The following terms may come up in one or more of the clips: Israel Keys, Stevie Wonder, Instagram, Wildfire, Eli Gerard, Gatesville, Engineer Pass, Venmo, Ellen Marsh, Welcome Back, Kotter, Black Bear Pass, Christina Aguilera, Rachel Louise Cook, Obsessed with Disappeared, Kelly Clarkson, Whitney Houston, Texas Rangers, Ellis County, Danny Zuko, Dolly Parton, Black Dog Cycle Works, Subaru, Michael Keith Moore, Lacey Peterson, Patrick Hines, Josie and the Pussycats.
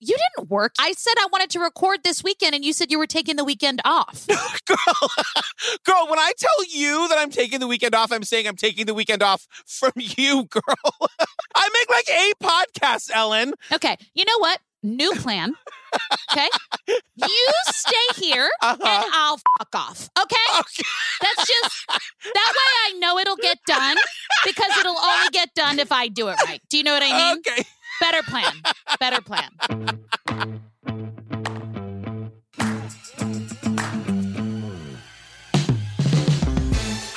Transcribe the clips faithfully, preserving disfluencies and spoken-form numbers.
You didn't work. I said I wanted to record this weekend, and you said you were taking the weekend off. Girl, girl, when I tell you that I'm taking the weekend off, I'm saying I'm taking the weekend off from you, girl. I make like eight podcasts, Ellen. Okay, you know what? New plan. Okay? You stay here, uh-huh. and I'll fuck off. Okay? okay? That's just... That way I know it'll get done, because it'll only get done if I do it right. Do you know what I mean? Okay. Better plan. Better plan.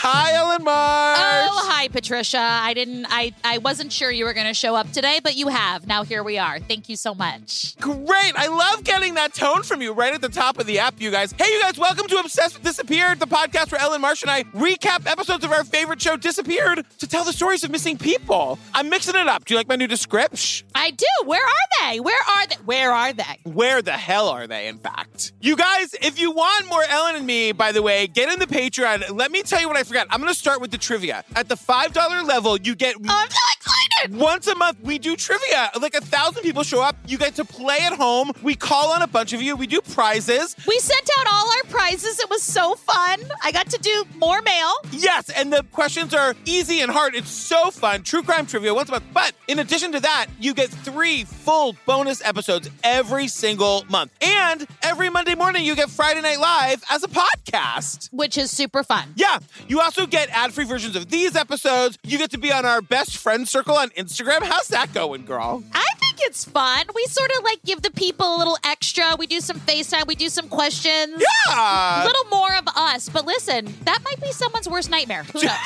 Hi, Ellen Marsh. Oh, hi, Patricia. I didn't. I, I wasn't sure you were going to show up today, but you have. Now here we are. Thank you so much. Great. I love getting that tone from you right at the top of the app, you guys. Hey, you guys. Welcome to Obsessed with Disappeared, the podcast where Ellen Marsh and I recap episodes of our favorite show, Disappeared, to tell the stories of missing people. I'm mixing it up. Do you like my new description? I do. Where are they? Where are they? Where are they? Where the hell are they, in fact? You guys, if you want more Ellen and me, by the way, get in the Patreon. Let me tell you what I forgot. I'm going to start with the trivia. At the five dollars level, you get... Oh, I'm so excited! Once a month, we do trivia. Like a thousand people show up. You get to play at home. We call on a bunch of you. We do prizes. We sent out all our prizes. It was so fun. I got to do more mail. Yes, and the questions are easy and hard. It's so fun. True crime trivia once a month. But in addition to that, you get three full bonus episodes every single month. And every Monday morning, you get Friday Night Live as a podcast. Which is super fun. Yeah. You also get ad-free versions of these episodes. You get to be on our best friend circle on Instagram. How's that going, girl? I think it's fun. We sort of like give the people a little extra. We do some FaceTime. We do some questions. Yeah. A little more of us. But listen, that might be someone's worst nightmare. Who knows?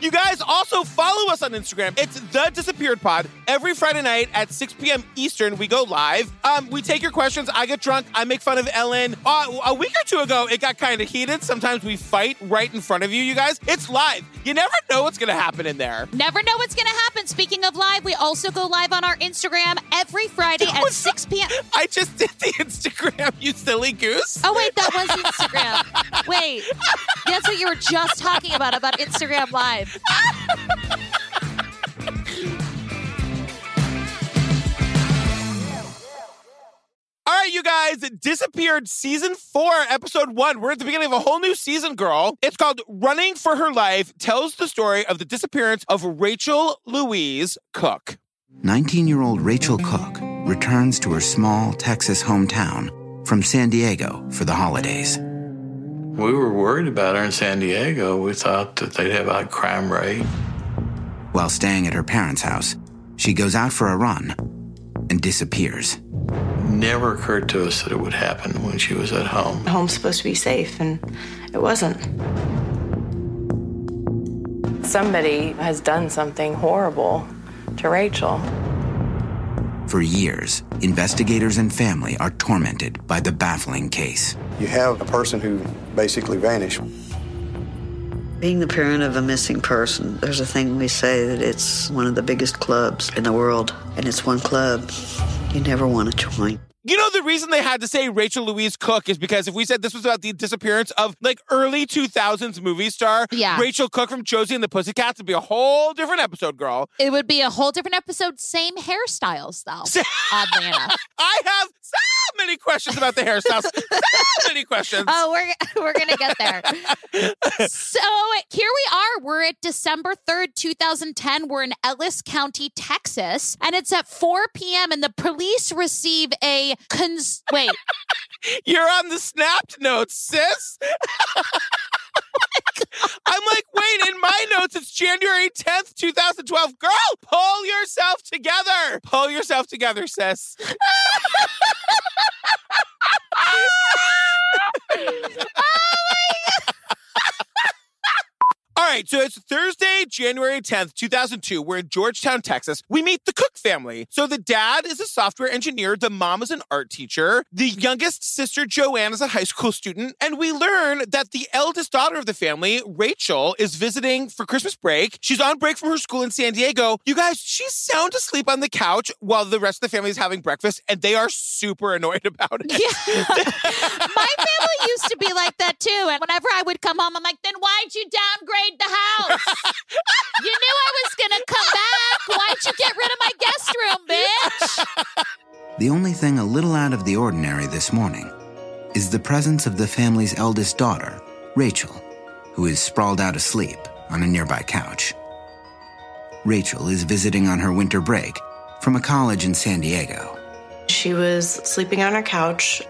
You guys also follow us on Instagram. It's The Disappeared Pod. Every Friday night at six p.m. Eastern, we go live. Um, we take your questions. I get drunk. I make fun of Ellen. Uh, a week or two ago, it got kind of heated. Sometimes we fight right in front of you, you guys. It's live. You never know what's going to happen in there. Never know what's going to happen. Speaking of live, we also go live on our Instagram every Friday at six p.m. I just did the Instagram, you silly goose. Oh, wait, that was Instagram. Wait, that's what you were just talking about, about Instagram Live. All right, you guys, Disappeared Season four, Episode one. We're at the beginning of a whole new season, girl. It's called Running for Her Life, tells the story of the disappearance of Rachel Louise Cook. nineteen-year-old Rachel Cook returns to her small Texas hometown from San Diego for the holidays. We were worried about her in San Diego. We thought that they'd have a crime rate. While staying at her parents' house, she goes out for a run and disappears. Never occurred to us that it would happen when she was at home. Home's supposed to be safe, and it wasn't. Somebody has done something horrible to Rachel. For years, investigators and family are tormented by the baffling case. You have a person who basically vanished. Being the parent of a missing person, there's a thing we say that it's one of the biggest clubs in the world, and it's one club you never want to join. You know, the reason they had to say Rachel Louise Cook is because if we said this was about the disappearance of, like, early two thousands movie star yeah. Rachel Cook from Josie and the Pussycats, it'd be a whole different episode, girl. It would be a whole different episode. Same hairstyles, though, oddly enough. I have so many questions about the hairstyles. So many questions. Oh, we're, we're going to get there. So here we are. We're at December third, twenty ten. We're in Ellis County, Texas, and it's at four p.m. and the police receive a Cons- wait. You're on the snapped notes, sis. I'm like, wait, in my notes, it's January tenth, twenty twelve. Girl, pull yourself together. Pull yourself together, sis. Oh, my God. All right, so it's Thursday, January tenth, two thousand two. We're in Georgetown, Texas. We meet the Cook family. So the dad is a software engineer. The mom is an art teacher. The youngest sister, Joanne, is a high school student. And we learn that the eldest daughter of the family, Rachel, is visiting for Christmas break. She's on break from her school in San Diego. You guys, she's sound asleep on the couch while the rest of the family is having breakfast, and they are super annoyed about it. Yeah. My family used to be like that, too. And whenever I would come home, I'm like, then why'd you downgrade the house? You knew I was gonna come back. Why'd you get rid of my guest room, bitch? The only thing a little out of the ordinary this morning is the presence of the family's eldest daughter, Rachel, who is sprawled out asleep on a nearby couch. Rachel is visiting on her winter break from a college in San Diego. She was sleeping on her couch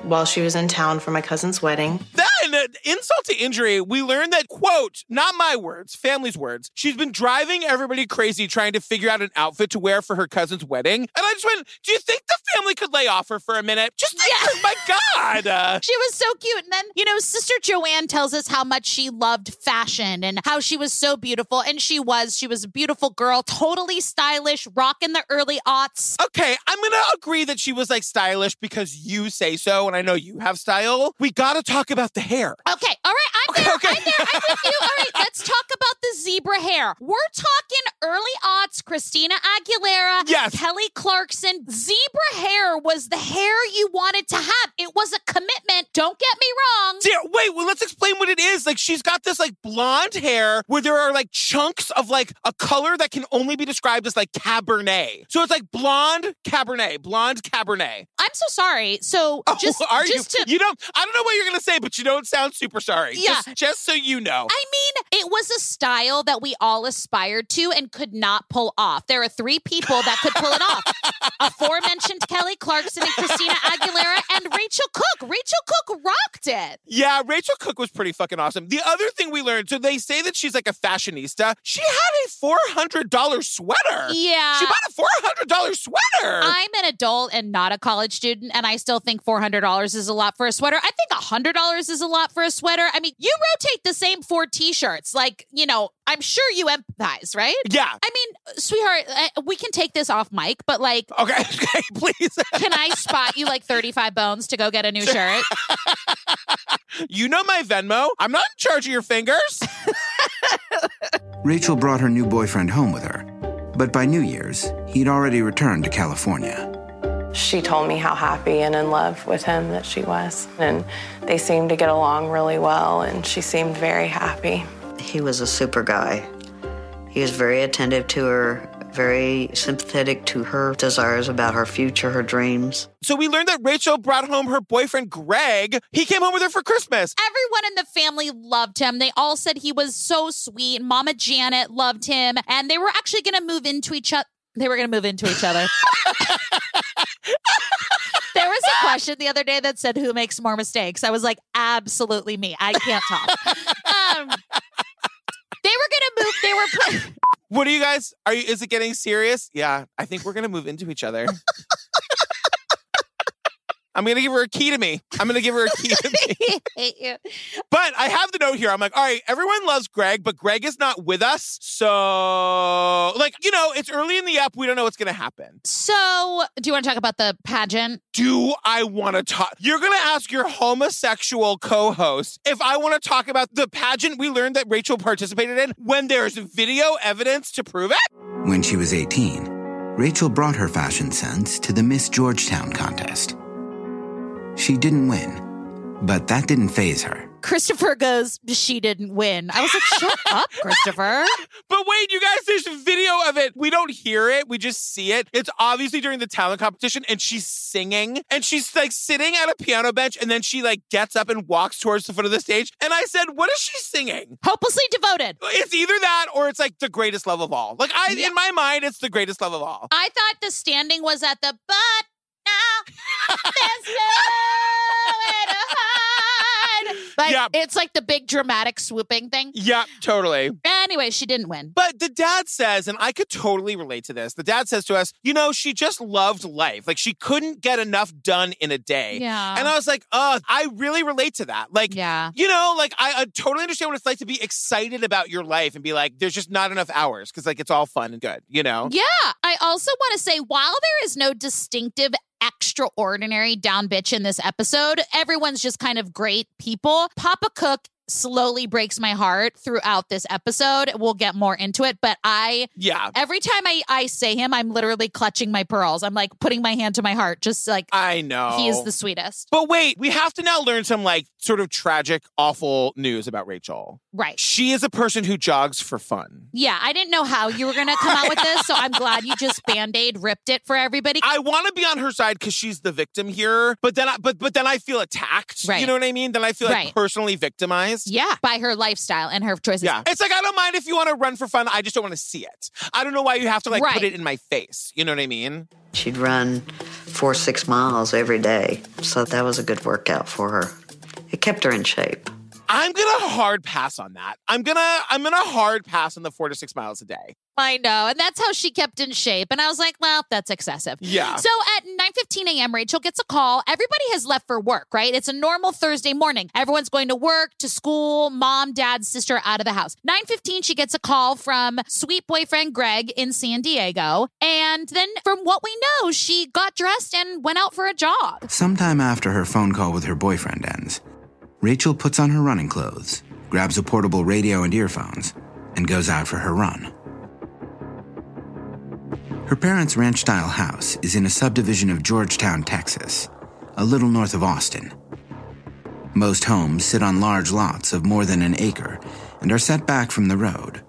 while she was in town for my cousin's wedding. That, and an insult to injury, we learned that, quote, not my words, family's words, she's been driving everybody crazy trying to figure out an outfit to wear for her cousin's wedding. And I just went, do you think the family could lay off her for a minute? Just like, yeah. My God. Uh, she was so cute. And then, you know, Sister Joanne tells us how much she loved fashion and how she was so beautiful. And she was. She was a beautiful girl, totally stylish, rocking the early aughts. Okay, I'm going to agree that she was, like, stylish because you say so, and I know you have style. We gotta talk about the hair. Okay, all right, I'm okay, there, okay. I'm there, I'm with you. All right, let's talk about the zebra hair. We're talking early aughts, Christina Aguilera, yes. Kelly Clarkson. Zebra hair was the hair you wanted to have. It was a commitment, don't get me wrong. Dear, wait, well, let's explain what it is. Like, she's got this, like, blonde hair where there are, like, chunks of, like, a color that can only be described as, like, Cabernet. So it's, like, blonde Cabernet, blonde Cabernet. I'm so sorry, so... Oh. Just, well, are just you? To, you don't, I don't know what you're going to say, but you don't sound super sorry. Yeah. Just, just so you know. I mean, it was a style that we all aspired to and could not pull off. There are three people that could pull it off. Aforementioned Kelly Clarkson and Christina Aguilera and Rachel Cook. Rachel Cook rocked it. Yeah, Rachel Cook was pretty fucking awesome. The other thing we learned, so they say that she's like a fashionista. She had a four hundred dollars sweater. Yeah. She bought a four hundred dollars sweater. I'm an adult and not a college student, and I still think four hundred dollars one hundred dollars is a lot for a sweater. I think one hundred dollars is a lot for a sweater. I mean, you rotate the same four t-shirts. Like, you know, I'm sure you empathize, right? Yeah. I mean, sweetheart, I, we can take this off mic, but like... Okay, okay, please. Can I spot you like thirty-five bones to go get a new shirt? You know my Venmo. I'm not in charge of your fingers. Rachel brought her new boyfriend home with her. But by New Year's, he'd already returned to California. She told me how happy and in love with him that she was. And they seemed to get along really well, and she seemed very happy. He was a super guy. He was very attentive to her, very sympathetic to her desires about her future, her dreams. So we learned that Rachel brought home her boyfriend, Greg. He came home with her for Christmas. Everyone in the family loved him. They all said he was so sweet. Mama Janet loved him. And they were actually going to move into each other. They were going to move into each other. There was a question the other day that said, who makes more mistakes? I was like, absolutely me. I can't talk. um, they were going to move. They were. Pl- what are you guys? Are you? Is it getting serious? Yeah, I think we're going to move into each other. I'm going to give her a key to me. I'm going to give her a key to me. I hate you. But I have the note here. I'm like, all right, everyone loves Greg, but Greg is not with us. So, like, you know, it's early in the app. We don't know what's going to happen. So, do you want to talk about the pageant? Do I want to talk? You're going to ask your homosexual co-host if I want to talk about the pageant we learned that Rachel participated in when there's video evidence to prove it? When she was eighteen, Rachel brought her fashion sense to the Miss Georgetown contest. She didn't win, but that didn't faze her. Christopher goes, she didn't win. I was like, shut up, Christopher. But wait, you guys, there's a video of it. We don't hear it. We just see it. It's obviously during the talent competition, and she's singing, and she's, like, sitting at a piano bench, and then she, like, gets up and walks towards the foot of the stage. And I said, what is she singing? Hopelessly Devoted. It's either that or it's, like, The Greatest Love of All. Like, I, yeah. In my mind, it's The Greatest Love of All. I thought the standing was at the butt. Now, there's nowhere to hide. But yep. It's like the big dramatic swooping thing. Yeah, totally. Anyway, she didn't win. But the dad says, and I could totally relate to this, the dad says to us, you know, she just loved life. Like, she couldn't get enough done in a day. Yeah. And I was like, oh, I really relate to that. Like, yeah. You know, like, I, I totally understand what it's like to be excited about your life and be like, there's just not enough hours because, like, it's all fun and good, you know? Yeah. I also want to say, while there is no distinctive extraordinary down bitch in this episode, everyone's just kind of great people. Papa Cook slowly breaks my heart throughout this episode. We'll get more into it, but I, yeah, every time I, I say him, I'm literally clutching my pearls. I'm like putting my hand to my heart, just like, I know he is the sweetest. But wait, we have to now learn some like sort of tragic, awful news about Rachel. Right. She is a person who jogs for fun. Yeah. I didn't know how you were going to come out with this. So I'm glad you just Band-Aid ripped it for everybody. I want to be on her side because she's the victim here, but then I, but, but then I feel attacked. Right. You know what I mean? Then I feel like right. personally victimized. Yeah, by her lifestyle and her choices. Yeah, it's like, I don't mind if you want to run for fun. I just don't want to see it. I don't know why you have to like right. put it in my face. You know what I mean? She'd run four, six miles every day. So that was a good workout for her. It kept her in shape. I'm going to hard pass on that. I'm going to I'm going to hard pass on the four to six miles a day. I know. And that's how she kept in shape. And I was like, well, that's excessive. Yeah. So at nine fifteen a.m., Rachel gets a call. Everybody has left for work, right? It's a normal Thursday morning. Everyone's going to work, to school, mom, dad, sister out of the house. nine fifteen, she gets a call from sweet boyfriend Greg in San Diego. And then from what we know, she got dressed and went out for a jog. Sometime after her phone call with her boyfriend ends, Rachel puts on her running clothes, grabs a portable radio and earphones, and goes out for her run. Her parents' ranch-style house is in a subdivision of Georgetown, Texas, a little north of Austin. Most homes sit on large lots of more than an acre and are set back from the road.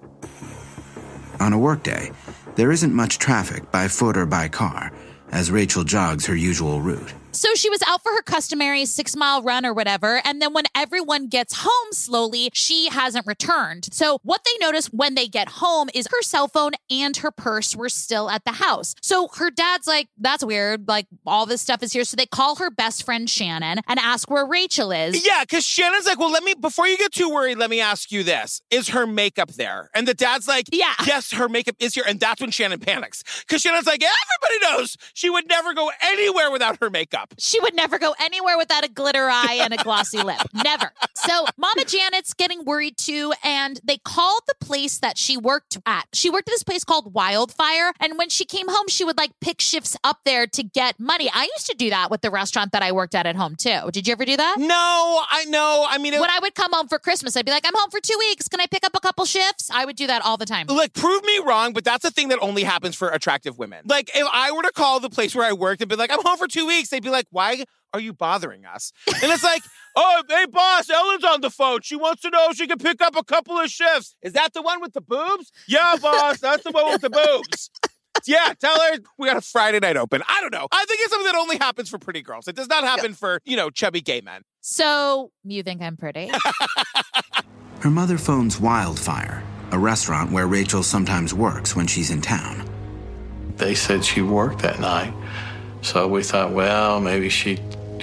On a workday, there isn't much traffic by foot or by car, as Rachel jogs her usual route. So she was out for her customary six-mile run or whatever, and then when everyone gets home slowly, she hasn't returned. So what they notice when they get home is her cell phone and her purse were still at the house. So her dad's like, that's weird, like, all this stuff is here. So they call her best friend Shannon and ask where Rachel is. Yeah, because Shannon's like, well, let me, before you get too worried, let me ask you this. Is her makeup there? And the dad's like, yeah. Yes, her makeup is here. And that's when Shannon panics. Because Shannon's like, everybody knows she would never go anywhere without her makeup. She would never go anywhere without a glitter eye and a glossy lip. Never. So Mama Janet's getting worried too, and they called the place that she worked at. She worked at this place called Wildfire, and when she came home, she would like pick shifts up there to get money. I used to do that with the restaurant that I worked at at home too. Did you ever do that? No, I know. I mean, it, when I would come home for Christmas, I'd be like, I'm home for two weeks. Can I pick up a couple shifts? I would do that all the time. Like, prove me wrong, but that's a thing that only happens for attractive women. Like, if I were to call the place where I worked and be like, I'm home for two weeks, they'd be like, like, why are you bothering us? And it's like, oh, hey, boss, Ellen's on the phone. She wants to know if she can pick up a couple of shifts. Is that the one with the boobs? Yeah, boss, that's the one with the boobs. Yeah, tell her we got a Friday night open. I don't know. I think it's something that only happens for pretty girls. It does not happen yep. for, you know, chubby gay men. So you think I'm pretty? Her mother phones Wildfire, a restaurant where Rachel sometimes works when she's in town. They said she worked that night. So we thought, well, maybe she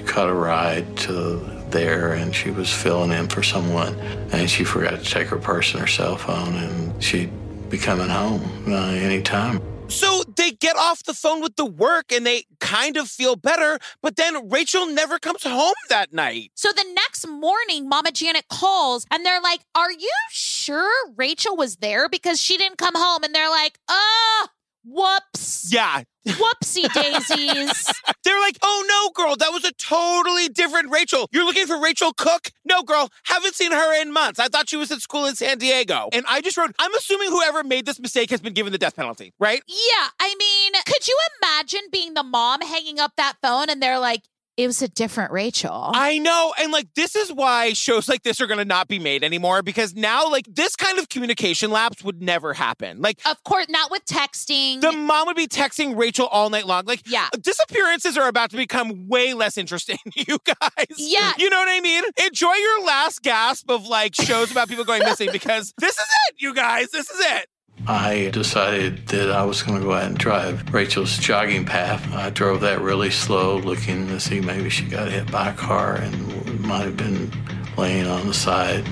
caught a ride to there and she was filling in for someone and she forgot to take her purse and her cell phone and she'd be coming home uh, anytime. So they get off the phone with the work and they kind of feel better, but then Rachel never comes home that night. So the next morning, Mama Janet calls and they're like, are you sure Rachel was there? Because she didn't come home. And they're like, oh, whoops. Yeah. Whoopsie daisies. They're like, oh no, girl, that was a totally different Rachel. You're looking for Rachel Cook? No, girl, haven't seen her in months. I thought she was at school in San Diego. And I just wrote, I'm assuming whoever made this mistake has been given the death penalty, right? Yeah, I mean, could you imagine being the mom hanging up that phone and they're like, it was a different Rachel. I know. And like, this is why shows like this are going to not be made anymore, because now like this kind of communication lapse would never happen. Like, of course, not with texting. The mom would be texting Rachel all night long. Like, yeah. Disappearances are about to become way less interesting, you guys. Yeah. You know what I mean? Enjoy your last gasp of like shows about people going missing, because this is it, you guys. This is it. I decided that I was going to go out and drive Rachel's jogging path. I drove that really slow, looking to see maybe she got hit by a car and might have been laying on the side.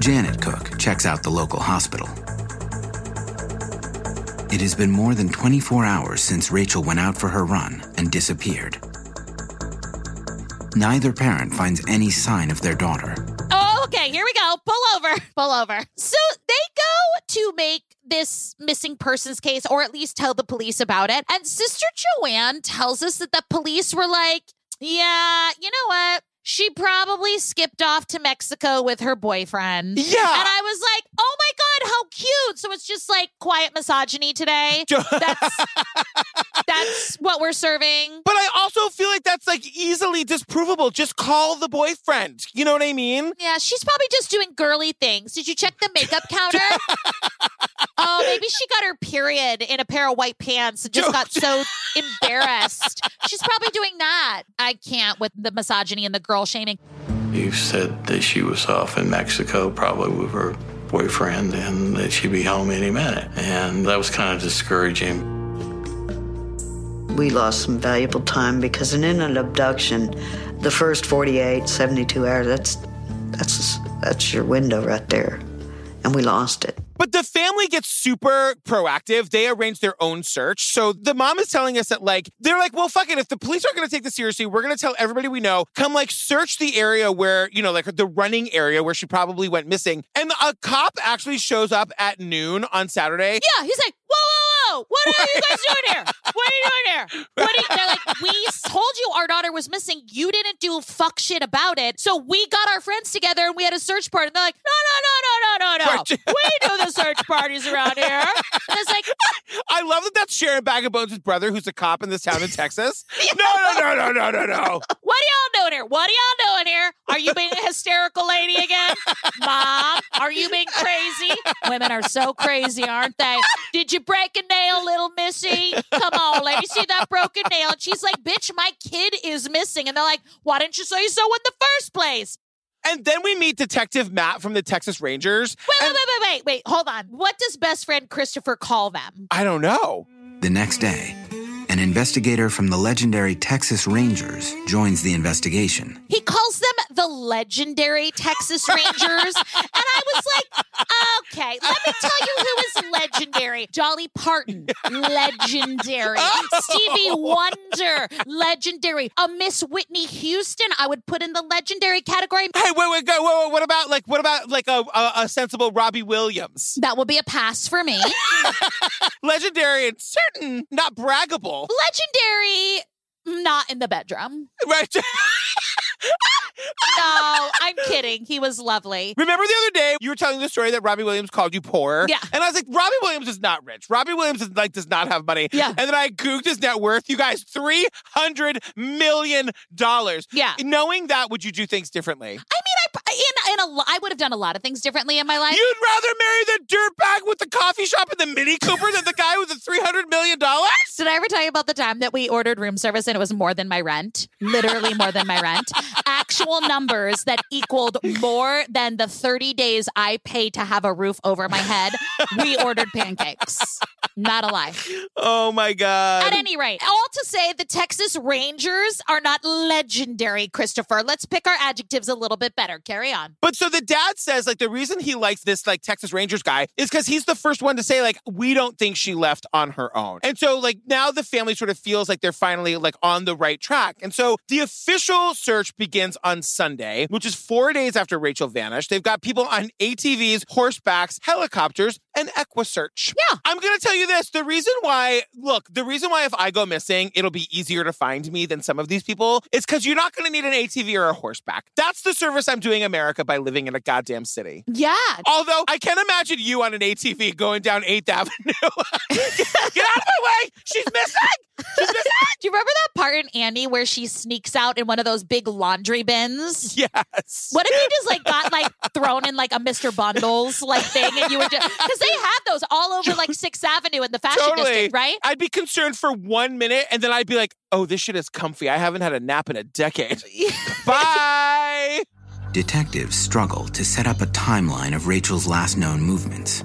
Janet Cook checks out the local hospital. It has been more than twenty-four hours since Rachel went out for her run and disappeared. Neither parent finds any sign of their daughter. Okay, here we go. Pull over. Pull over. So they go to make this missing persons case, or at least tell the police about it. And Sister Joanne tells us that the police were like, yeah, you know what? she probably skipped off to Mexico with her boyfriend. Yeah. And I was like, oh my God, how cute. So it's just like quiet misogyny today. That's, that's what we're serving. But I also feel like that's like easily disprovable. Just call the boyfriend. You know what I mean? Yeah, she's probably just doing girly things. Did you check the makeup counter? Oh, maybe she got her period in a pair of white pants and just got so embarrassed. She's probably doing that. I can't with the misogyny and the girl shaming. You said that she was off in Mexico, probably with her boyfriend, and that she'd be home any minute. And that was kind of discouraging. We lost some valuable time because in an abduction, the first forty-eight, seventy-two hours, that's, that's, that's your window right there. And we lost it. But the family gets super proactive. They arrange their own search. So the mom is telling us that, like, they're like, well, fuck it. If the police aren't going to take this seriously, we're going to tell everybody we know. Come, like, search the area where, you know, like the running area where she probably went missing. And a cop actually shows up at noon on Saturday. Yeah, he's like, whoa, whoa, whoa. What are you guys doing here? What are you doing here? What are you? They're like, we told you our daughter was missing. You didn't do fuck shit about it. So we got our friends together and we had a search party. And they're like, no, no, no, no, no, no, no. We do this. Search parties around here. And it's like, I love that that's Sharon Bag of Bones' brother, who's a cop in this town in Texas. Yeah. No, no, no, no, no, no, no. What are y'all doing here? What are y'all doing here? Are you being a hysterical lady again? Mom, are you being crazy? Women are so crazy, aren't they? Did you break a nail, little missy? Come on, lady, see that broken nail? And she's like, bitch, my kid is missing. And they're like, why didn't you say so in the first place? And then we meet Detective Matt from the Texas Rangers. Wait, and- wait, wait, wait, wait, wait, hold on. What does best friend Christopher call them? I don't know. The next day, an investigator from the legendary Texas Rangers joins the investigation. He calls them the legendary Texas Rangers. And I was like, okay, let me tell you who is legendary. Dolly Parton, legendary. Oh. Stevie Wonder, legendary. A Miss Whitney Houston, I would put in the legendary category. Hey, wait, wait, go, wait, wait, what about like, what about like a, a, a sensible Robbie Williams? That will be a pass for me. Legendary and certain, not braggable. Legendary, not in the bedroom. Right. No, I'm kidding. He was lovely. Remember the other day, you were telling the story that Robbie Williams called you poor? Yeah. And I was like, Robbie Williams is not rich. Robbie Williams is like does not have money. Yeah. And then I Googled his net worth. You guys, three hundred million dollars. Yeah. Knowing that, would you do things differently? I mean, I, in, in a, I would have done a lot of things differently in my life. You'd rather marry the dirtbag with the coffee shop and the Mini Cooper than the guy with the three hundred million dollars? Did I ever tell you about the time that we ordered room service and it was more than my rent? Literally more than my rent. Actual numbers that equaled more than the thirty days I pay to have a roof over my head. We ordered pancakes. Not a lie. Oh, my God. At any rate, all to say the Texas Rangers are not legendary, Christopher. Let's pick our adjectives a little bit better. Carry on. But so the dad says, like, the reason he likes this, like, Texas Rangers guy is because he's the first one to say, like, we don't think she left on her own. And so, like, now the family sort of feels like they're finally, like, on the right track. And so the official search begins on Sunday, which is four days after Rachel vanished. They've got people on A T Vs, horsebacks, helicopters, and Equisearch. Yeah. I'm going to tell you this. The reason why, look, the reason why if I go missing, it'll be easier to find me than some of these people is because you're not going to need an A T V or a horseback. That's the service I'm doing America by living in a goddamn city. Yeah. Although I can imagine you on an A T V going down eighth avenue. Get out of my way. She's missing. She's missing. Do you remember that part in Annie where she sneaks out in one of those big laundry bins? Yes. What if you just like got like thrown in like a Mister Bundles like thing and you were just, because they have those all over like sixth avenue in the fashion totally. district, right? I'd be concerned for one minute and then I'd be like, oh, this shit is comfy. I haven't had a nap in a decade. Bye. Detectives struggle to set up a timeline of Rachel's last known movements.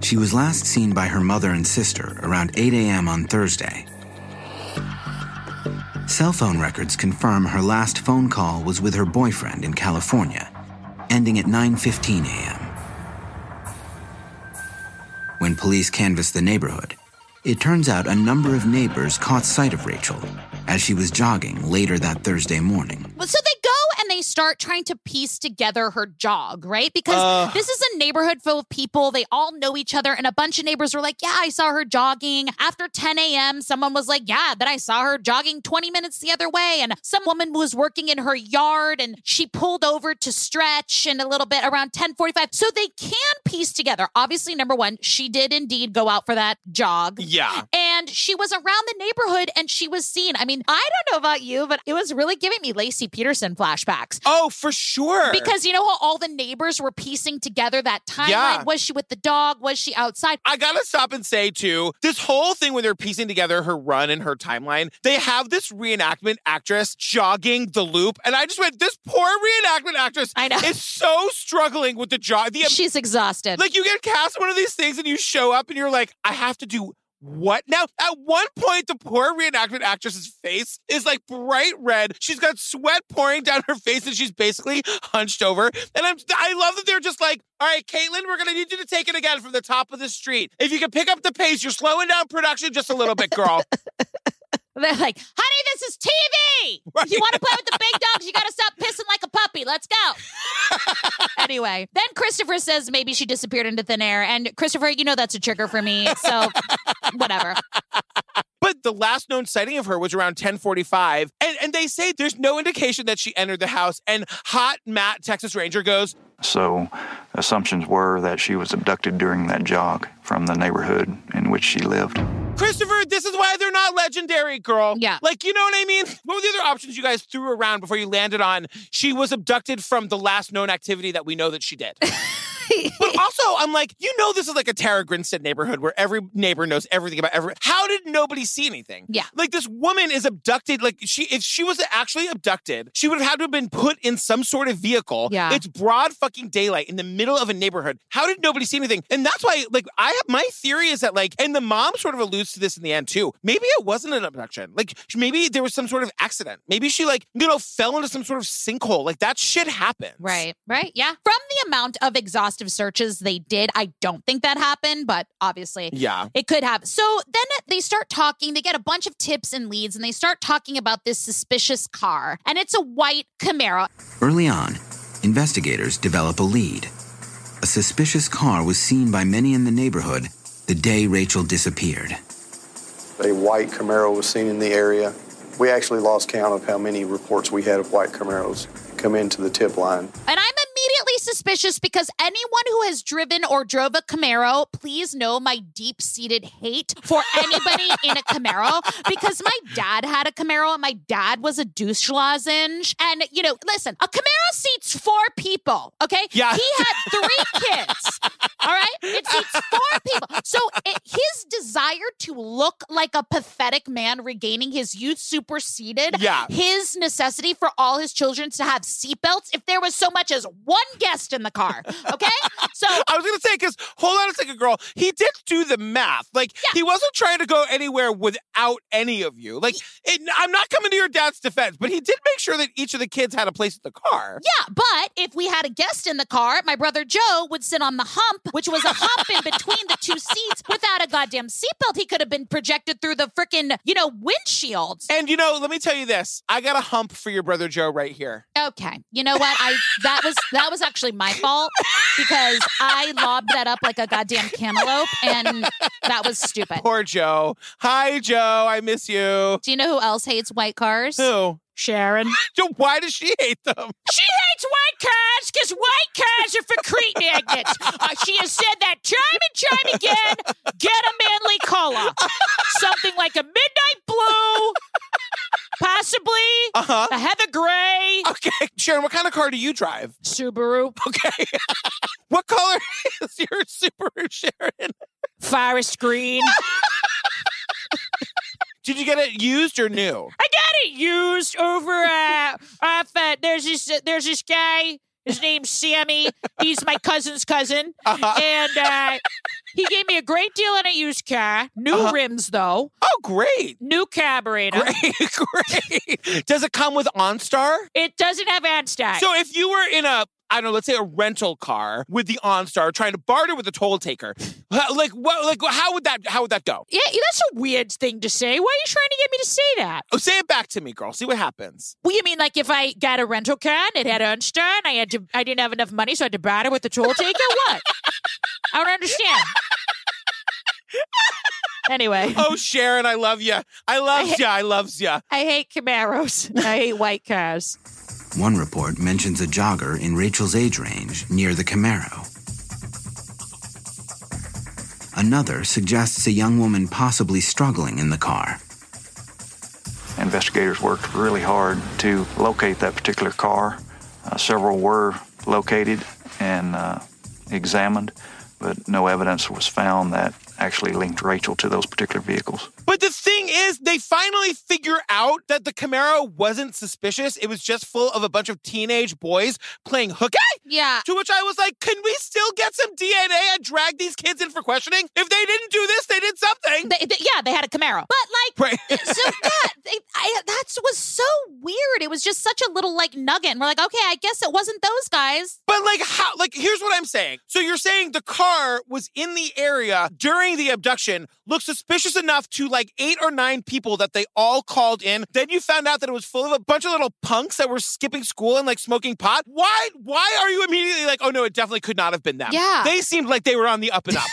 She was last seen by her mother and sister around eight a.m. on Thursday. Cell phone records confirm her last phone call was with her boyfriend in California, ending at nine fifteen a.m. When police canvassed the neighborhood, it turns out a number of neighbors caught sight of Rachel as she was jogging later that Thursday morning. So they go and they they start trying to piece together her jog, right? Because uh, this is a neighborhood full of people. They all know each other. And a bunch of neighbors were like, yeah, I saw her jogging. After ten a.m., someone was like, yeah, then I saw her jogging twenty minutes the other way. And some woman was working in her yard and she pulled over to stretch and a little bit around ten forty-five. So they can piece together. Obviously, number one, she did indeed go out for that jog. Yeah. And she was around the neighborhood and she was seen. I mean, I don't know about you, but it was really giving me Lacey Peterson flashbacks. Oh, for sure. Because you know how all the neighbors were piecing together that timeline? Yeah. Was she with the dog? Was she outside? I gotta stop and say, too, this whole thing when they're piecing together her run and her timeline, they have this reenactment actress jogging the loop. And I just went, this poor reenactment actress I know. is so struggling with the jog. The, She's exhausted. Like, you get cast one of these things and you show up and you're like, I have to do what? Now, at one point, the poor reenactment actress's face is like bright red. She's got sweat pouring down her face and she's basically hunched over. And I'm, I love that they're just like, all right, Caitlin, we're going to need you to take it again from the top of the street. If you can pick up the pace, you're slowing down production just a little bit, girl. They're like, honey, this is T V. Right. If you want to play with the big dogs, you got to stop pissing like a puppy. Let's go. Anyway, then Christopher says maybe she disappeared into thin air. And Christopher, you know that's a trigger for me. So whatever. But the last known sighting of her was around ten forty-five. And, and they say there's no indication that she entered the house. And hot Matt, Texas Ranger, goes, so assumptions were that she was abducted during that jog from the neighborhood in which she lived. Christopher, this is why they're not legendary, girl. Yeah. Like, you know what I mean? What were the other options you guys threw around before you landed on she was abducted from the last known activity that we know that she did? But also, I'm like, you know this is like a Tara Grinstead neighborhood where every neighbor knows everything about everyone. How did nobody see anything? Yeah. Like, this woman is abducted. Like, she if she was actually abducted, she would have had to have been put in some sort of vehicle. Yeah. It's broad fucking daylight in the middle of a neighborhood. How did nobody see anything? And that's why, like, I have my theory is that, like, and the mom sort of alludes to this in the end, too. Maybe it wasn't an abduction. Like, maybe there was some sort of accident. Maybe she, like, you know, fell into some sort of sinkhole. Like, that shit happens. Right, right, yeah. From the amount of exhaustion searches they did, I don't think that happened, but obviously yeah. it could have. So then they start talking, they get a bunch of tips and leads, and they start talking about this suspicious car, and it's a white Camaro. Early on, investigators develop a lead. A suspicious car was seen by many in the neighborhood the day Rachel disappeared. A white Camaro was seen in the area. We actually lost count of how many reports we had of white Camaros come into the tip line. And I'm immediately suspicious because anyone who has driven or drove a Camaro, please know my deep-seated hate for anybody in a Camaro, because my dad had a Camaro and my dad was a douche lozenge. And, you know, listen, a Camaro seats four people, okay? Yeah. He had three kids, all right? It seats four people. So it, his desire to look like a pathetic man regaining his youth superseded yeah. his necessity for all his children to have seatbelts if there was so much as one guest in the car, okay? So I was going to say, because, hold on a second, girl. He did do the math. Like, yeah. he wasn't trying to go anywhere without any of you. Like, it, I'm not coming to your dad's defense, but he did make sure that each of the kids had a place in the car. Yeah, but if we had a guest in the car, my brother Joe would sit on the hump, which was a hump in between the two seats. Without a goddamn seatbelt, he could have been projected through the freaking, you know, windshield. And, you know, let me tell you this. I got a hump for your brother Joe right here. Okay. You know what? I that was that was actually my fault because I lobbed that up like a goddamn cantaloupe and that was stupid. Poor Joe. Hi, Joe. I miss you. Do you know who else hates white cars? Who? Sharon. Why does she hate them? She hates white cars because white cars are for creep magnets. Uh, she has said that time and time again. Get a manly color. Something like a midnight blue. Possibly uh-huh. a heather gray. Okay, Sharon, what kind of car do you drive? Subaru. Okay. What color is your Subaru, Sharon? Forest green. Did you get it used or new? I got it used over uh, off. Uh, there's this. Uh, there's this guy. His name's Sammy. He's my cousin's cousin, uh-huh. and uh, he gave me a great deal on a used car. New uh-huh. rims, though. Oh, great! New carburetor. Great, great. Does it come with OnStar? It doesn't have OnStar. So if you were in a I don't know, let's say a rental car with the OnStar trying to barter with the toll taker. Like, what, like, how would that, how would that go? Yeah, that's a weird thing to say. Why are you trying to get me to say that? Oh, say it back to me, girl. See what happens. Well, you mean like if I got a rental car and it had OnStar and I had to, I didn't have enough money, so I had to barter with the toll taker? What? I don't understand. Anyway. Oh, Sharon, I love you. I love you. I loves you. I hate Camaros. I hate white cars. One report mentions a jogger in Rachel's age range near the Camaro. Another suggests a young woman possibly struggling in the car. Investigators worked really hard to locate that particular car. Uh, several were located and uh, examined, but no evidence was found that actually linked Rachel to those particular vehicles. But the thing is, they finally figure out that the Camaro wasn't suspicious. It was just full of a bunch of teenage boys playing hooky? Yeah. To which I was like, can we still get some D N A and drag these kids in for questioning? If they didn't do this, they did something. They, they, yeah, they had a Camaro. But like, right. so that, they, I, that was so weird. It was just such a little like nugget. And we're like, okay, I guess it wasn't those guys. But like, how? Like, here's what I'm saying. So you're saying the car was in the area during the abduction, looked suspicious enough to like eight or nine people that they all called in. Then you found out that it was full of a bunch of little punks that were skipping school and like smoking pot. Why? Why are you immediately like, oh no, it definitely could not have been them? Yeah. They seemed like they were on the up and up.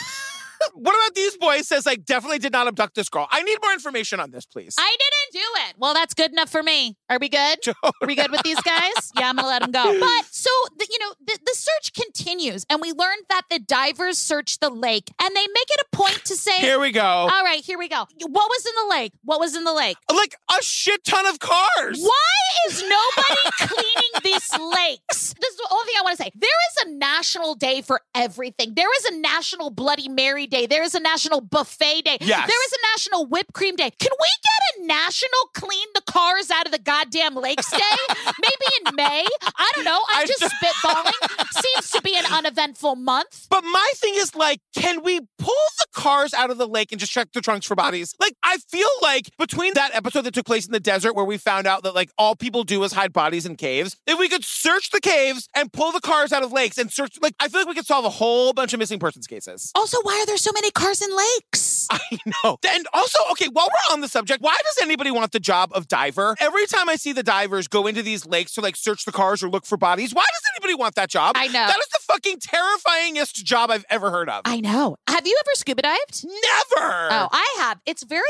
What about these boys says like definitely did not abduct this girl? I need more information on this, please. I didn't do it. Well, that's good enough for me. Are we good? Jonah. Are we good with these guys? Yeah, I'm going to let them go. But so, the, you know, the, the search continues. And we learned that the divers searched the lake. And they make it a point to say, here we go. All right, here we go. What was in the lake? What was in the lake? Like a shit ton of cars. Why is nobody cleaning these lakes? This is the only thing I want to say. There is a national day for everything. There is a national Bloody Mary day. There is a national buffet day. Yes. There is a national whipped cream day. Can we get a national clean the cars out of the goddamn lakes day? Maybe in May. I don't know. I'm I just d- spitballing. Seems to be an uneventful month. But my thing is like, can we pull the cars out of the lake and just check the trunks for bodies? Like, I feel like between that episode that took place in the desert where we found out that like all people do is hide bodies in caves, if we could search the caves and pull the cars out of lakes and search, like, I feel like we could solve a whole bunch of missing persons cases. Also, why are there so many cars in lakes? I know. And also, okay, while we're on the subject, why does anybody want the job of diver? Every time I see the divers go into these lakes to like search the cars or look for bodies, why does anybody want that job? I know. That is the fucking terrifyingest job I've ever heard of. I know. Have you ever scuba dived? Never. Oh, I have. It's very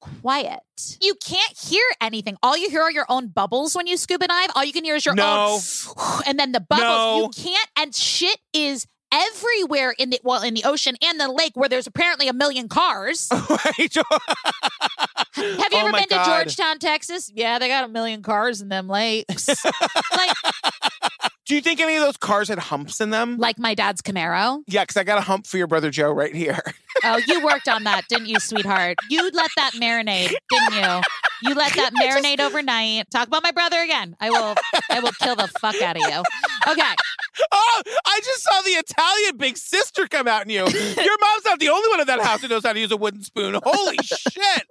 quiet. You can't hear anything. All you hear are your own bubbles when you scuba dive. All you can hear is your no. own. And then the bubbles. No. You can't. And shit is everywhere in the well in the ocean and the lake where there's apparently a million cars. Right. Have you oh ever been God. to Georgetown, Texas? Yeah, they got a million cars in them lakes. Like, do you think any of those cars had humps in them? Like my dad's Camaro? Yeah, because I got a hump for your brother Joe right here. Oh, you worked on that, didn't you, sweetheart? You let that marinate, didn't you? You let that marinate just... overnight. Talk about my brother again. I will I will kill the fuck out of you. Okay. Oh, I just saw the Italian big sister come out in you. Your mom's not the only one in that house who knows how to use a wooden spoon. Holy shit.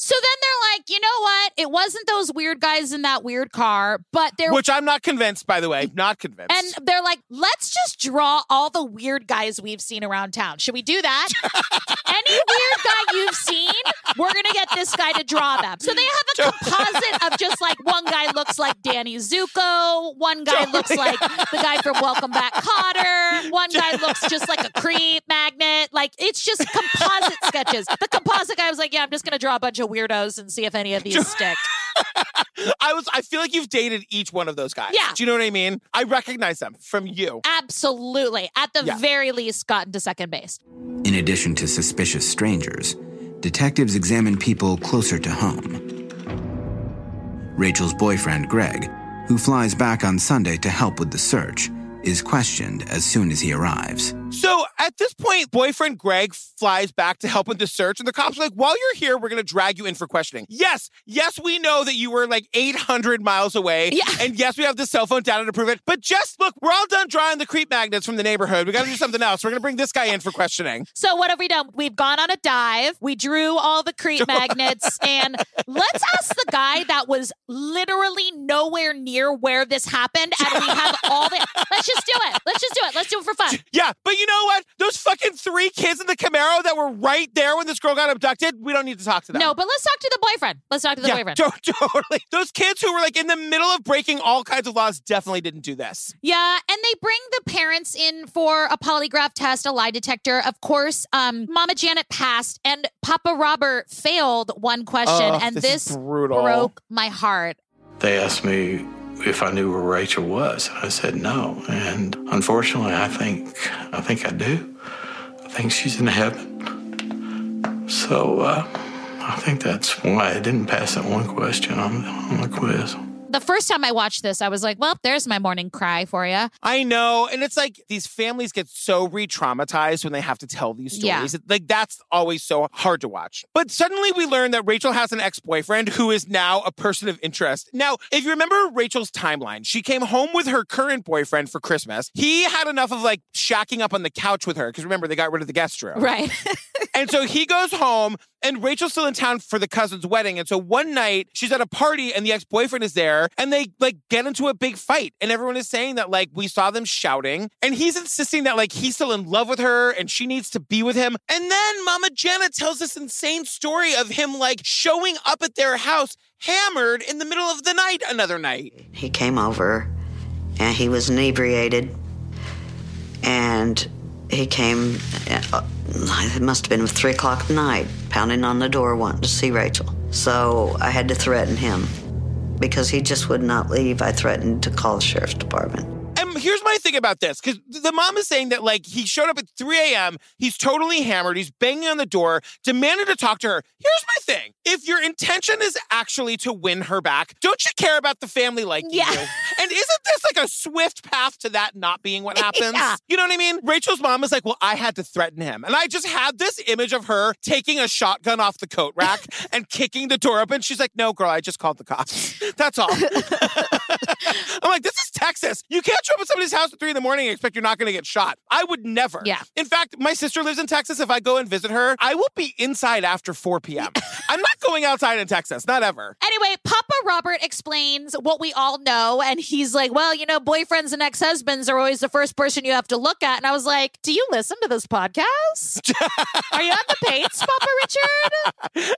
So then they're like, you know what? It wasn't those weird guys in that weird car, but they're... Which I'm not convinced, by the way. Not convinced. And they're like, let's just draw all the weird guys we've seen around town. Should we do that? Any weird guy you've seen, we're going to get this guy to draw them. So they have a composite of just like one guy looks like Danny Zuko. One guy Joey. looks like the guy from Welcome Back, Kotter. One guy looks just like a creep magnet. Like, it's just composite sketches. The composite guy was like, yeah, I'm just going to draw a bunch of weirdos and see if any of these stick. I was. I feel like you've dated each one of those guys. Yeah. Do you know what I mean? I recognize them from you. Absolutely. At the yeah. very least, gotten to second base. In addition to suspicious strangers, detectives examined people closer to home. Rachel's boyfriend, Greg, who flies back on Sunday to help with the search, is questioned as soon as he arrives. So at this point, boyfriend Greg flies back to help with the search. And the cops are like, while you're here, we're going to drag you in for questioning. Yes. Yes, we know that you were like eight hundred miles away. Yeah. And yes, we have the cell phone data to prove it. But just look, we're all done drawing the creep magnets from the neighborhood. We got to do something else. We're going to bring this guy in for questioning. So what have we done? We've gone on a dive. We drew all the creep magnets. And let's ask the guy that was was literally nowhere near where this happened, and we have all the... Let's just do it. Let's just do it. Let's do it for fun. Yeah, but you know what? Those fucking three kids in the Camaro that were right there when this girl got abducted, we don't need to talk to them. No, but let's talk to the boyfriend. Let's talk to the yeah, boyfriend. T- totally. Those kids who were like in the middle of breaking all kinds of laws definitely didn't do this. Yeah, and they bring the parents in for a polygraph test, a lie detector. Of course, um, Mama Janet passed, and Papa Robert failed one question, oh, and this, this broke my heart. They asked me if I knew where Rachel was, and I said no. And unfortunately, I think I think I do. I think she's in heaven. So uh, I think that's why I didn't pass that one question on, on the quiz. The first time I watched this, I was like, well, there's my morning cry for you. I know. And it's like these families get so re-traumatized when they have to tell these stories. Yeah. Like, that's always so hard to watch. But suddenly we learn that Rachel has an ex-boyfriend who is now a person of interest. Now, if you remember Rachel's timeline, she came home with her current boyfriend for Christmas. He had enough of like shacking up on the couch with her because remember, they got rid of the guest room. Right. And so he goes home and Rachel's still in town for the cousin's wedding. And so one night she's at a party and the ex-boyfriend is there. And they like get into a big fight. And everyone is saying that like we saw them shouting. And he's insisting that like he's still in love with her and she needs to be with him. And then Mama Janet tells this insane story of him like showing up at their house hammered in the middle of the night another night. He came over and he was inebriated. And he came, it must have been three o'clock at night, pounding on the door wanting to see Rachel. So I had to threaten him. Because he just would not leave, I threatened to call the sheriff's department. And here's my thing about this, because the mom is saying that, like, he showed up at three a.m., he's totally hammered, he's banging on the door, demanded to talk to her. Here's my thing. If your intention is actually to win her back, don't you care about the family like yeah. you? And isn't this, like, a swift path to that not being what happens? yeah. You know what I mean? Rachel's mom is like, well, I had to threaten him. And I just had this image of her taking a shotgun off the coat rack and kicking the door open. She's like, no, girl, I just called the cops. That's all. I'm like, this is Texas. You can't show up at somebody's house at three in the morning and expect you're not going to get shot. I would never. Yeah. In fact, my sister lives in Texas. If I go and visit her, I will be inside after four p.m. I'm not going outside in Texas. Not ever. Anyway, Papa Robert explains what we all know. And he's like, well, you know, boyfriends and ex-husbands are always the first person you have to look at. And I was like, do you listen to this podcast? Are you on the Pates, Papa Richard?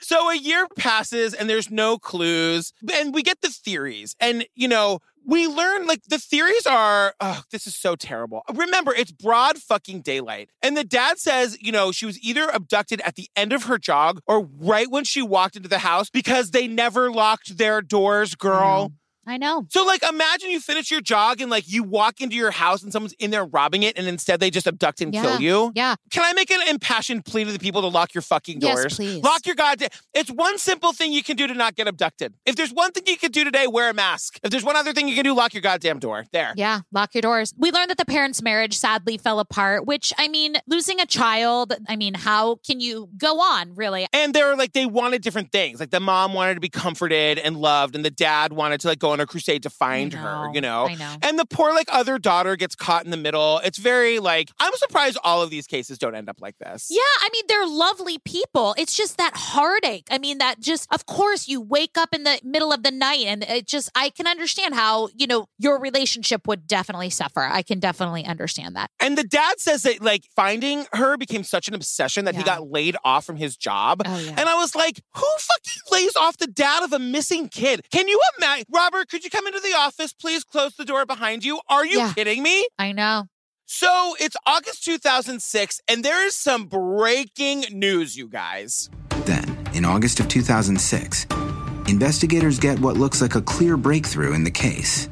So a year passes and there's no clues. And we get the theories. And, you know, we learn, like, the theories are, oh, this is so terrible. Remember, it's broad fucking daylight. And the dad says, you know, she was either abducted at the end of her jog or right when she walked into the house because they never locked their doors, girl. Mm. I know. So, like, imagine you finish your jog and, like, you walk into your house and someone's in there robbing it and instead they just abduct and yeah, kill you. Yeah. Can I make an impassioned plea to the people to lock your fucking doors? Yes, please. Lock your goddamn... It's one simple thing you can do to not get abducted. If there's one thing you can do today, wear a mask. If there's one other thing you can do, lock your goddamn door. There. Yeah, lock your doors. We learned that the parents' marriage sadly fell apart, which, I mean, losing a child, I mean, how can you go on, really? And they were, like, they wanted different things. Like, the mom wanted to be comforted and loved and the dad wanted to, like, go on a crusade to find know, her, you know? I know. And the poor, like, other daughter gets caught in the middle. It's very, like, I'm surprised all of these cases don't end up like this. Yeah, I mean, they're lovely people. It's just that heartache. I mean, that just, of course, you wake up in the middle of the night and it just, I can understand how, you know, your relationship would definitely suffer. I can definitely understand that. And the dad says that, like, finding her became such an obsession that yeah. he got laid off from his job. Oh, yeah. And I was like, who fucking lays off the dad of a missing kid? Can you imagine? Robert, could you come into the office? Please close the door behind you. Are you yeah, kidding me? I know. So it's August two thousand six, and there is some breaking news, you guys. Then, in August of two thousand six, investigators get what looks like a clear breakthrough in the case.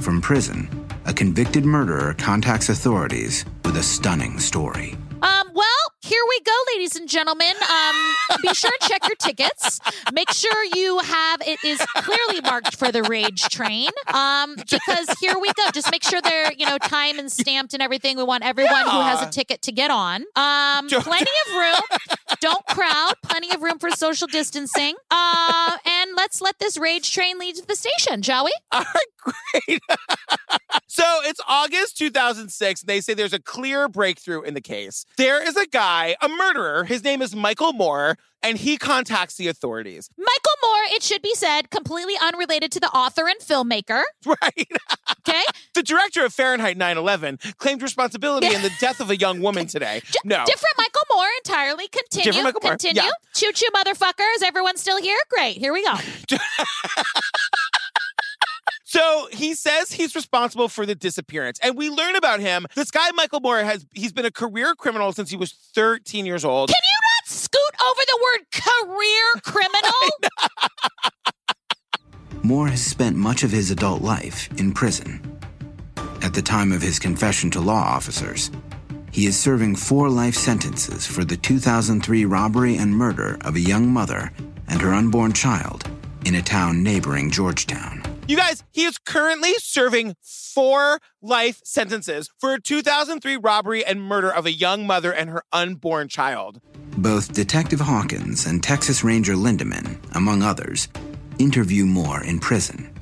From prison, a convicted murderer contacts authorities with a stunning story. Um, well, here we go, ladies and gentlemen. Um, be sure to check your tickets. Make sure you have, it is clearly marked for the rage train. Um, because here we go. Just make sure they're, you know, time and stamped and everything. We want everyone yeah. who has a ticket to get on. Um, plenty of room. Don't crowd. Plenty of room for social distancing. Uh, and let's let this rage train lead to the station, shall we? All right, great. So it's August two thousand six, and they say there's a clear breakthrough in the case. There is a guy, a murderer. His name is Michael Moore, and he contacts the authorities. Michael Moore, it should be said, completely unrelated to the author and filmmaker. Right. Okay. The director of Fahrenheit nine eleven claimed responsibility in the death of a young woman today. J- no. Different Michael Moore entirely. Continue. Different Michael Moore. Continue. Yeah. Choo-choo, motherfuckers. Everyone's still here? Great. Here we go. So he says he's responsible for the disappearance. And we learn about him. This guy, Michael Moore, has he's been a career criminal since he was thirteen years old. Can you not scoot over the word career criminal? Moore has spent much of his adult life in prison. At the time of his confession to law officers, he is serving four life sentences for the two thousand three robbery and murder of a young mother and her unborn child in a town neighboring Georgetown. You guys, he is currently serving four life sentences for a two thousand three robbery and murder of a young mother and her unborn child. Both Detective Hawkins and Texas Ranger Lindemann, among others, interview Moore in prison.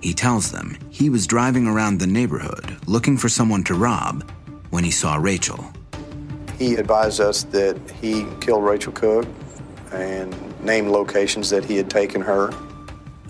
He tells them he was driving around the neighborhood looking for someone to rob when he saw Rachel. He advised us that he killed Rachel Cook and named locations that he had taken her.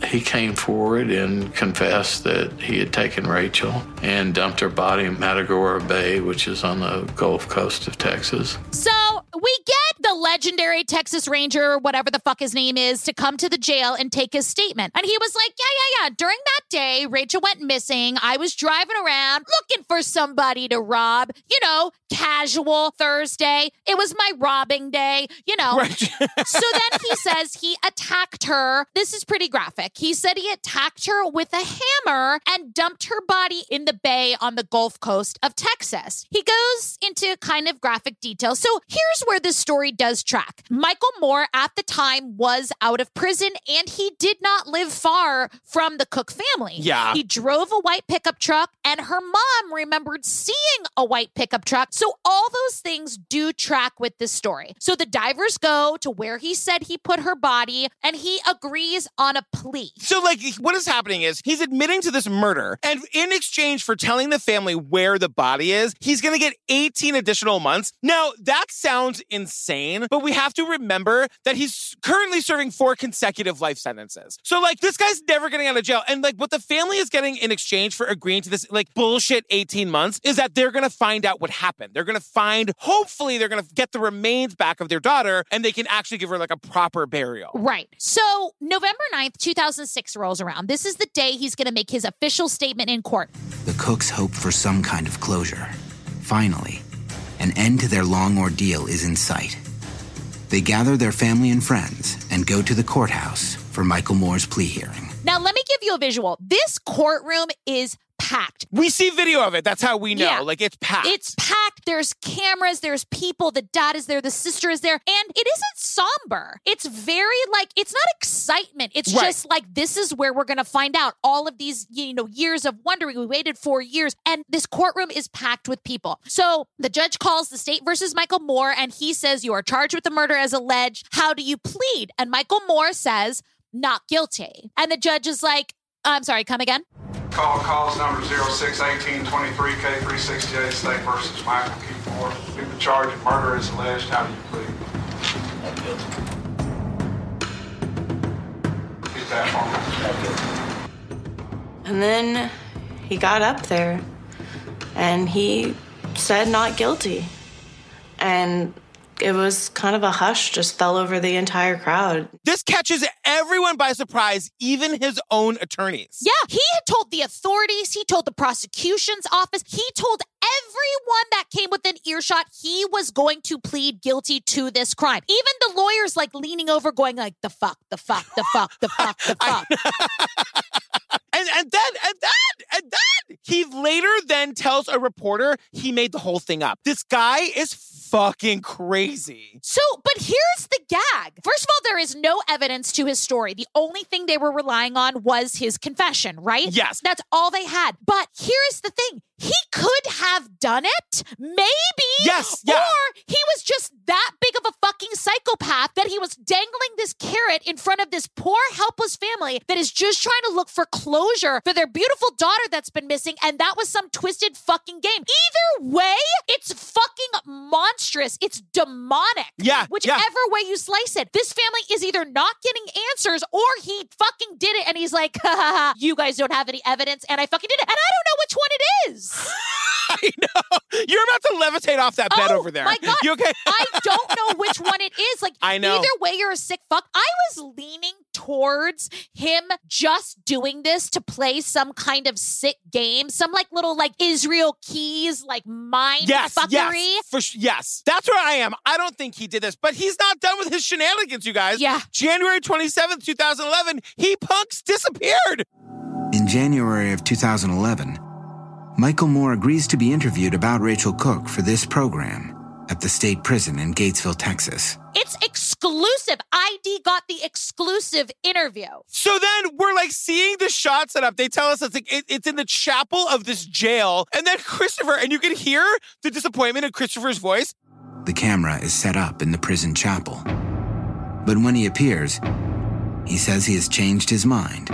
He came forward and confessed that he had taken Rachel and dumped her body in Matagorda Bay, which is on the Gulf Coast of Texas. So we get the legendary Texas Ranger, whatever the fuck his name is, to come to the jail and take his statement. And he was like, yeah, yeah, yeah. During that day, Rachel went missing. I was driving around looking for somebody to rob. You know, casual Thursday. It was my robbing day, you know. Right. So then he says he attacked her. This is pretty graphic. He said he attacked her with a hammer and dumped her body in the bay on the Gulf Coast of Texas. He goes into kind of graphic detail. So here's where this story does track. Michael Moore at the time was out of prison and he did not live far from the Cook family. Yeah. He drove a white pickup truck and her mom remembered seeing a white pickup truck. So all those things do track with this story. So the divers go to where he said he put her body and he agrees on a plea. So, like, what is happening is he's admitting to this murder, and in exchange for telling the family where the body is, he's going to get eighteen additional months. Now, that sounds insane, but we have to remember that he's currently serving four consecutive life sentences. So, like, this guy's never getting out of jail. And, like, what the family is getting in exchange for agreeing to this, like, bullshit eighteen months is that they're going to find out what happened. They're going to find, hopefully, they're going to get the remains back of their daughter, and they can actually give her, like, a proper burial. Right. So, November ninth, two thousand six rolls around. This is the day he's going to make his official statement in court. The Cooks hope for some kind of closure. Finally, an end to their long ordeal is in sight. They gather their family and friends and go to the courthouse for Michael Moore's plea hearing. Now, let me give you a visual. This courtroom is packed. We see video of it. That's how we know. Yeah. Like, it's packed. It's packed. There's cameras. There's people. The dad is there. The sister is there. And it isn't somber. It's very, like, it's not excitement. It's right. Just like, this is where we're going to find out all of these, you know, years of wondering. We waited four years. And this courtroom is packed with people. So the judge calls the state versus Michael Moore. And he says, you are charged with the murder as alleged. How do you plead? And Michael Moore says, not guilty. And the judge is like, I'm sorry, come again? Call calls number zero six one eight two three K three six eight, State versus Michael Keith Moore. If the charge of murder is alleged, how do you plead? Not guilty. Is that formal? Not guilty. And then he got up there and he said not guilty. And it was kind of a hush just fell over the entire crowd. This catches everyone by surprise, even his own attorneys. Yeah, he had told the authorities, he told the prosecution's office, he told everyone that came within earshot he was going to plead guilty to this crime. Even the lawyers, like, leaning over going like, the fuck, the fuck, the fuck, the fuck, the fuck. and, and then, and then, and then, he later then tells a reporter he made the whole thing up. This guy is fucking crazy. So, but here's the gag. First of all, there is no evidence to his story. The only thing they were relying on was his confession, right? Yes. That's all they had. But here's the thing. he could have done it, maybe. Yes, yeah. Or he was just that big of a fucking psychopath that he was dangling this carrot in front of this poor, helpless family that is just trying to look for closure for their beautiful daughter that's been missing, and that was some twisted fucking game. Either way, it's fucking monstrous. It's demonic. Yeah, Whichever yeah. way you slice it, this family is either not getting answers or he fucking did it, and he's like, ha ha ha, you guys don't have any evidence, and I fucking did it, and I don't know which one it is. I know. You're about to levitate off that bed oh, over there. Oh, my God. You okay? I don't know which one it is. Like, I know. Either way, you're a sick fuck. I was leaning towards him just doing this to play some kind of sick game, some like little like Israel Keys, like mind yes, fuckery. Yes, for sh- yes. That's where I am. I don't think he did this, but he's not done with his shenanigans, you guys. Yeah. January twenty-seventh, twenty eleven, he punks disappeared. In January of two thousand eleven, Michael Moore agrees to be interviewed about Rachel Cook for this program at the state prison in Gatesville, Texas. It's exclusive. I D got the exclusive interview. So then we're like seeing the shot set up. They tell us it's like it, it's in the chapel of this jail. And then Christopher, and you can hear the disappointment in Christopher's voice. The camera is set up in the prison chapel. But when he appears, he says he has changed his mind,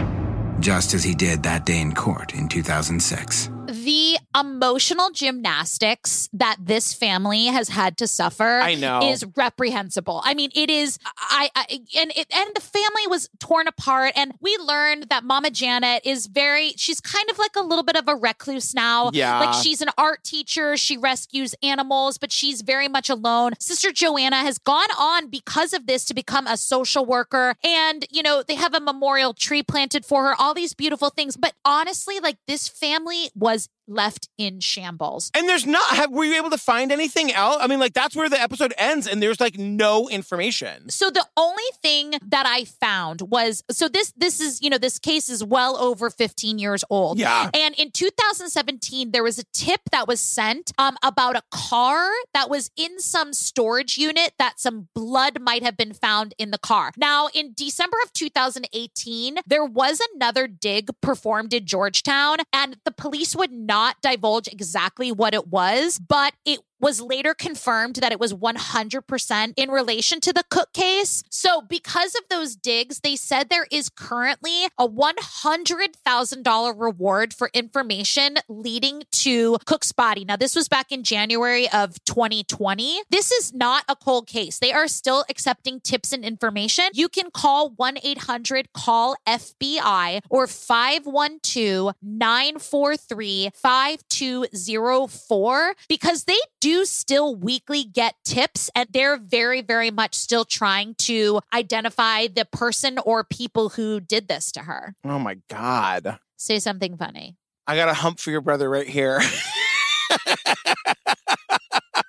just as he did that day in court in two thousand six. The emotional gymnastics that this family has had to suffer I know. is reprehensible. I mean, it is, I, I and it, and the family was torn apart. And we learned that Mama Janet is very, she's kind of like a little bit of a recluse now. Yeah. Like she's an art teacher. She rescues animals, but she's very much alone. Sister Joanna has gone on because of this to become a social worker. And, you know, they have a memorial tree planted for her, all these beautiful things. But honestly, like this family was left in shambles. And there's not, have, were you able to find anything else? I mean, like, that's where the episode ends and there's like no information. So the only thing that I found was, so this, this is, you know, this case is well over fifteen years old. Yeah. And in two thousand seventeen, there was a tip that was sent um, about a car that was in some storage unit that some blood might have been found in the car. Now, in December of two thousand eighteen, there was another dig performed in Georgetown and the police would not divulge exactly what it was, but it was later confirmed that it was one hundred percent in relation to the Cook case. So because of those digs, they said there is currently a one hundred thousand dollars reward for information leading to Cook's body. Now, this was back in January of twenty twenty. This is not a cold case. They are still accepting tips and information. You can call one eight hundred call F B I or five one two, nine four three, five two zero four because they do still weekly get tips and they're very, very much still trying to identify the person or people who did this to her. Oh my God. Say something funny. I got a hump for your brother right here.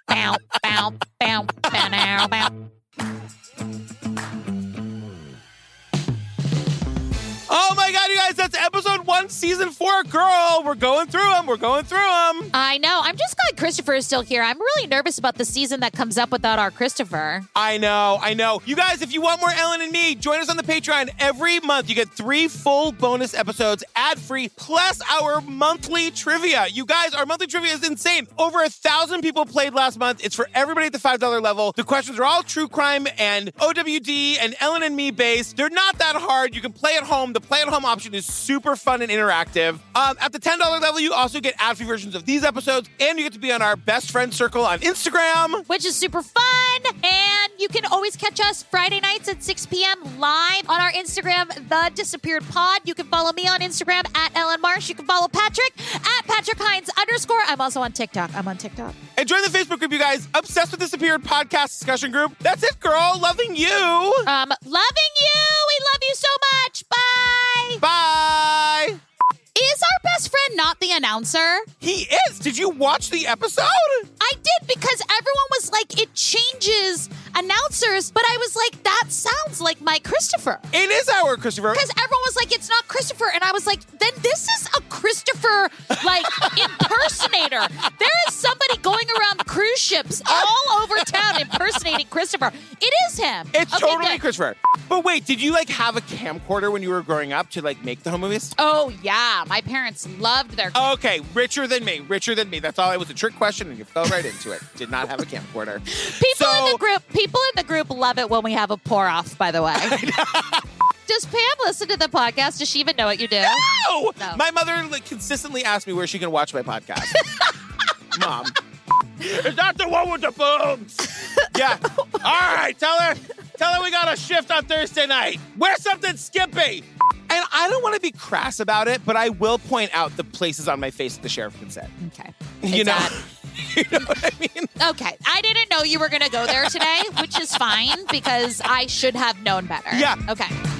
Bow, bow, bow, bow, bow. Oh my God, you guys, that's episode one, season four. Girl, we're going through them. We're going through them. I know. I'm just glad Christopher is still here. I'm really nervous about the season that comes up without our Christopher. I know. I know. You guys, if you want more Ellen and me, join us on the Patreon every month. You get three full bonus episodes, ad-free, plus our monthly trivia. You guys, our monthly trivia is insane. Over a thousand people played last month. It's for everybody at the five dollar level. The questions are all true crime and O W D and Ellen and me based. They're not that hard. You can play at home. The play-at-home option is super fun and interactive. Um, at the ten dollar level, you also get ad-free versions of these episodes, and you get to be on our Best Friend Circle on Instagram. Which is super fun, and you can always catch us Friday nights at six p.m. live on our Instagram, The Disappeared Pod. You can follow me on Instagram, at Ellen Marsh. You can follow Patrick, at Patrick Hines underscore. I'm also on TikTok. I'm on TikTok. And join the Facebook group, you guys. Obsessed with Disappeared Podcast Discussion Group. That's it, girl. Loving you. Um, loving you. We love you so much. Bye. Bye. Bye. Is our best friend not the announcer? He is. Did you watch the episode? I did because everyone was like, it changes announcers. But I was like, that sounds like my Christopher. It is our Christopher. Because everyone was like, it's not Christopher. And I was like, then this is a Christopher, like, impersonator. There is somebody going around cruise ships all over town impersonating Christopher. It is him. It's okay, totally good. Christopher. But wait, did you, like, have a camcorder when you were growing up to, like, make the home movies? Oh, yeah. My parents loved their camcorder. Okay, richer than me, richer than me. That's all. It was a trick question, and you fell right into it. Did not have a camcorder. People so... in the group, people in the group love it when we have a pour-off, by the way. Does Pam listen to the podcast? Does she even know what you do? No! no. My mother like, consistently asks me where she can watch my podcast. Mom. Is that the one with the boobs? Yeah. All right, tell her, tell her we got a shift on Thursday night. Wear something skimpy. And I don't want to be crass about it, but I will point out the places on my face that the sheriff can set. Okay. You it's know? Odd. You know what I mean? Okay. I didn't know you were going to go there today, which is fine because I should have known better. Yeah. Okay.